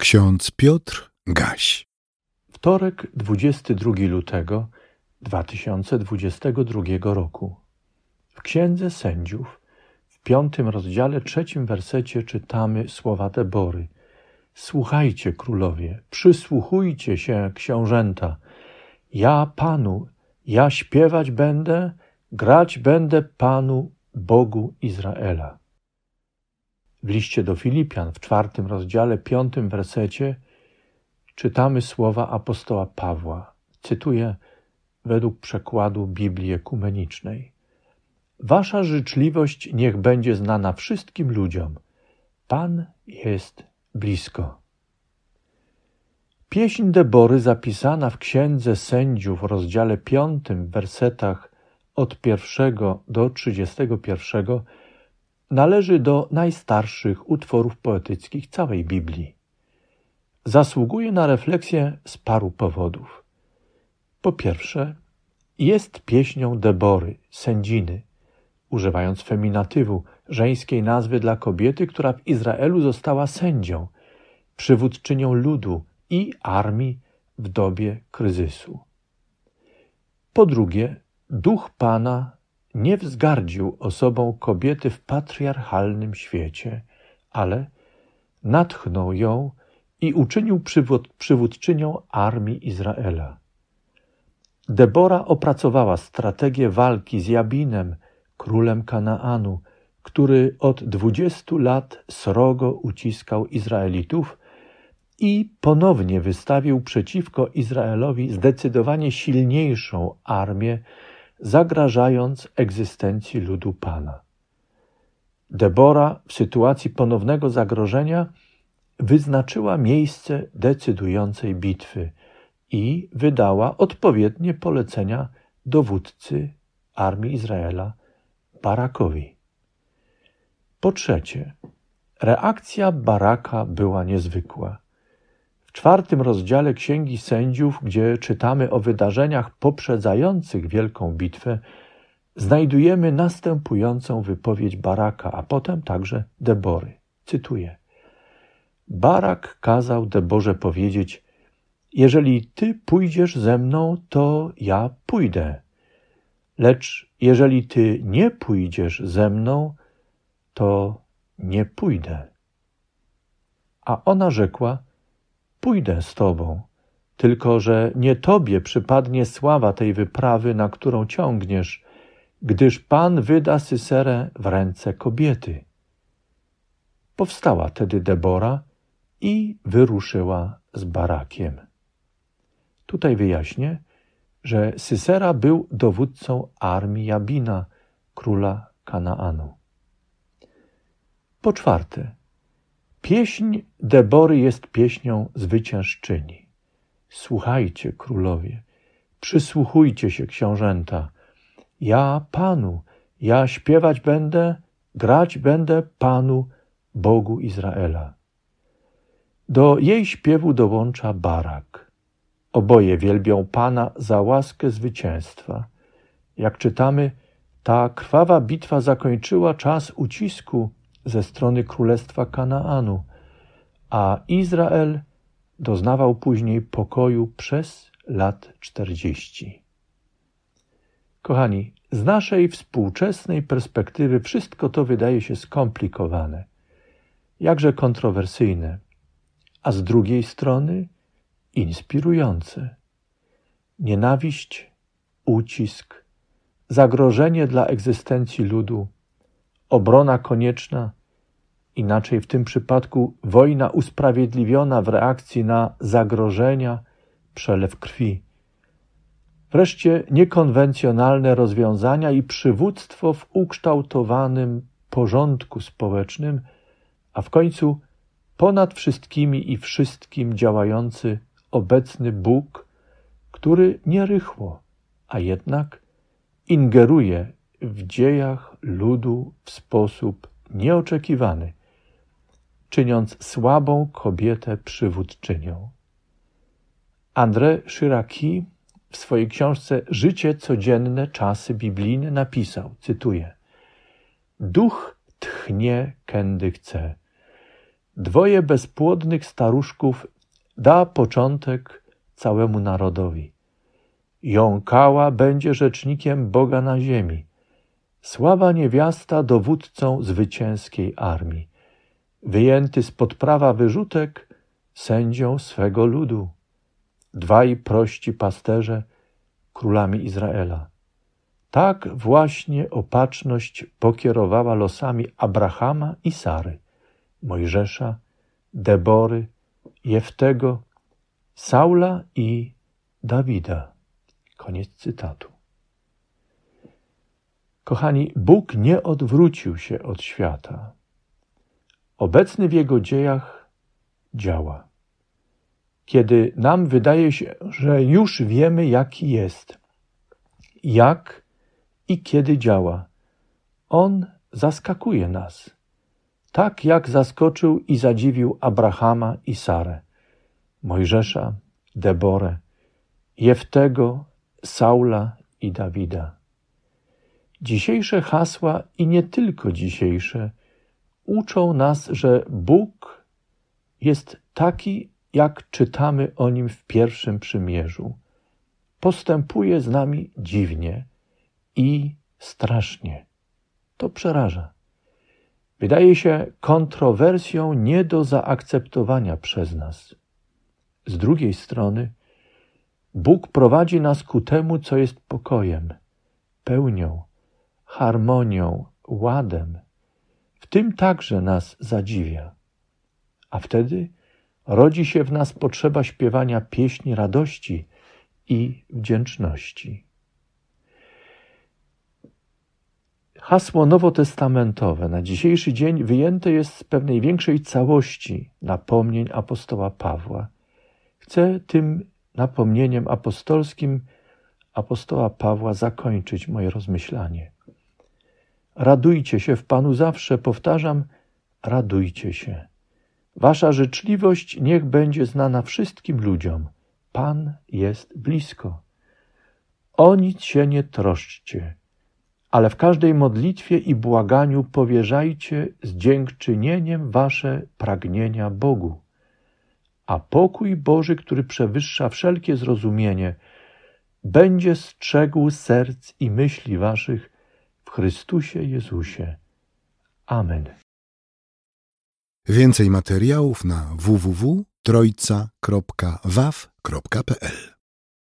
Ksiądz Piotr Gaś. Wtorek, 22 lutego 2022 roku. W Księdze Sędziów, w 5 rozdziale, 3 wersecie czytamy słowa Debory. Słuchajcie, królowie, przysłuchujcie się, książęta. Ja Panu, ja śpiewać będę, grać będę Panu, Bogu Izraela. W liście do Filipian, w 4 rozdziale, 5 wersecie czytamy słowa apostoła Pawła. Cytuję według przekładu Biblii ekumenicznej. Wasza życzliwość niech będzie znana wszystkim ludziom. Pan jest blisko. Pieśń Debory zapisana w Księdze Sędziów w rozdziale 5 w wersetach od 1 do 31 należy do najstarszych utworów poetyckich całej Biblii. Zasługuje na refleksję z paru powodów. Po pierwsze, jest pieśnią Debory, sędziny, używając feminatywu, żeńskiej nazwy dla kobiety, która w Izraelu została sędzią, przywódczynią ludu i armii w dobie kryzysu. Po drugie, Duch Pana nie wzgardził osobą kobiety w patriarchalnym świecie, ale natchnął ją i uczynił przywódczynią armii Izraela. Debora opracowała strategię walki z Jabinem, królem Kanaanu, który od 20 lat srogo uciskał Izraelitów i ponownie wystawił przeciwko Izraelowi zdecydowanie silniejszą armię, zagrażając egzystencji ludu Pana. Debora w sytuacji ponownego zagrożenia wyznaczyła miejsce decydującej bitwy i wydała odpowiednie polecenia dowódcy armii Izraela, Barakowi. Po trzecie, reakcja Baraka była niezwykła. W 4 rozdziale Księgi Sędziów, gdzie czytamy o wydarzeniach poprzedzających wielką bitwę, znajdujemy następującą wypowiedź Baraka, a potem także Debory. Cytuję. Barak kazał Deborze powiedzieć: jeżeli ty pójdziesz ze mną, to ja pójdę. Lecz jeżeli ty nie pójdziesz ze mną, to nie pójdę. A ona rzekła: pójdę z tobą, tylko że nie tobie przypadnie sława tej wyprawy, na którą ciągniesz, gdyż Pan wyda Syserę w ręce kobiety. Powstała tedy Debora i wyruszyła z Barakiem. Tutaj wyjaśnię, że Sysera był dowódcą armii Jabina, króla Kanaanu. Po czwarte, pieśń Debory jest pieśnią zwyciężczyni. Słuchajcie, królowie, przysłuchujcie się, książęta. Ja Panu, ja śpiewać będę, grać będę Panu, Bogu Izraela. Do jej śpiewu dołącza Barak. Oboje wielbią Pana za łaskę zwycięstwa. Jak czytamy, ta krwawa bitwa zakończyła czas ucisku ze strony Królestwa Kanaanu, a Izrael doznawał później pokoju przez lat 40. Kochani, z naszej współczesnej perspektywy wszystko to wydaje się skomplikowane, jakże kontrowersyjne, a z drugiej strony inspirujące. Nienawiść, ucisk, zagrożenie dla egzystencji ludu, obrona konieczna, inaczej w tym przypadku wojna usprawiedliwiona w reakcji na zagrożenia, przelew krwi. Wreszcie niekonwencjonalne rozwiązania i przywództwo w ukształtowanym porządku społecznym, a w końcu ponad wszystkimi i wszystkim działający obecny Bóg, który nie rychło, a jednak ingeruje w dziejach ludu w sposób nieoczekiwany, czyniąc słabą kobietę przywódczynią. André Szyraki w swojej książce Życie codzienne, czasy biblijne napisał, cytuję: Duch tchnie, kędy chce. dwoje bezpłodnych staruszków da początek całemu narodowi. Jąkała będzie rzecznikiem Boga na ziemi, sława niewiasta dowódcą zwycięskiej armii, wyjęty spod prawa wyrzutek, sędzią swego ludu, dwaj prości pasterze, królami Izraela. Tak właśnie opatrzność pokierowała losami Abrahama i Sary, Mojżesza, Debory, Jeftego, Saula i Dawida. Koniec cytatu. Kochani, Bóg nie odwrócił się od świata. Obecny w Jego dziejach działa. Kiedy nam wydaje się, że już wiemy, jaki jest, jak i kiedy działa, On zaskakuje nas, tak jak zaskoczył i zadziwił Abrahama i Sarę, Mojżesza, Deborę, Jeftego, Saula i Dawida. Dzisiejsze hasła i nie tylko dzisiejsze uczą nas, że Bóg jest taki, jak czytamy o Nim w Pierwszym Przymierzu. Postępuje z nami dziwnie i strasznie. To przeraża. Wydaje się kontrowersją nie do zaakceptowania przez nas. Z drugiej strony Bóg prowadzi nas ku temu, co jest pokojem, pełnią, harmonią, ładem. W tym także nas zadziwia. A wtedy rodzi się w nas potrzeba śpiewania pieśni radości i wdzięczności. Hasło nowotestamentowe na dzisiejszy dzień wyjęte jest z pewnej większej całości napomnień apostoła Pawła. Chcę tym napomnieniem apostolskim apostoła Pawła zakończyć moje rozmyślanie. Radujcie się w Panu zawsze, powtarzam, radujcie się. Wasza życzliwość niech będzie znana wszystkim ludziom. Pan jest blisko. O nic się nie troszczcie, ale w każdej modlitwie i błaganiu powierzajcie z dziękczynieniem wasze pragnienia Bogu. A pokój Boży, który przewyższa wszelkie zrozumienie, będzie strzegł serc i myśli waszych w Chrystusie Jezusie. Amen. Więcej materiałów na www.trojca.waw.pl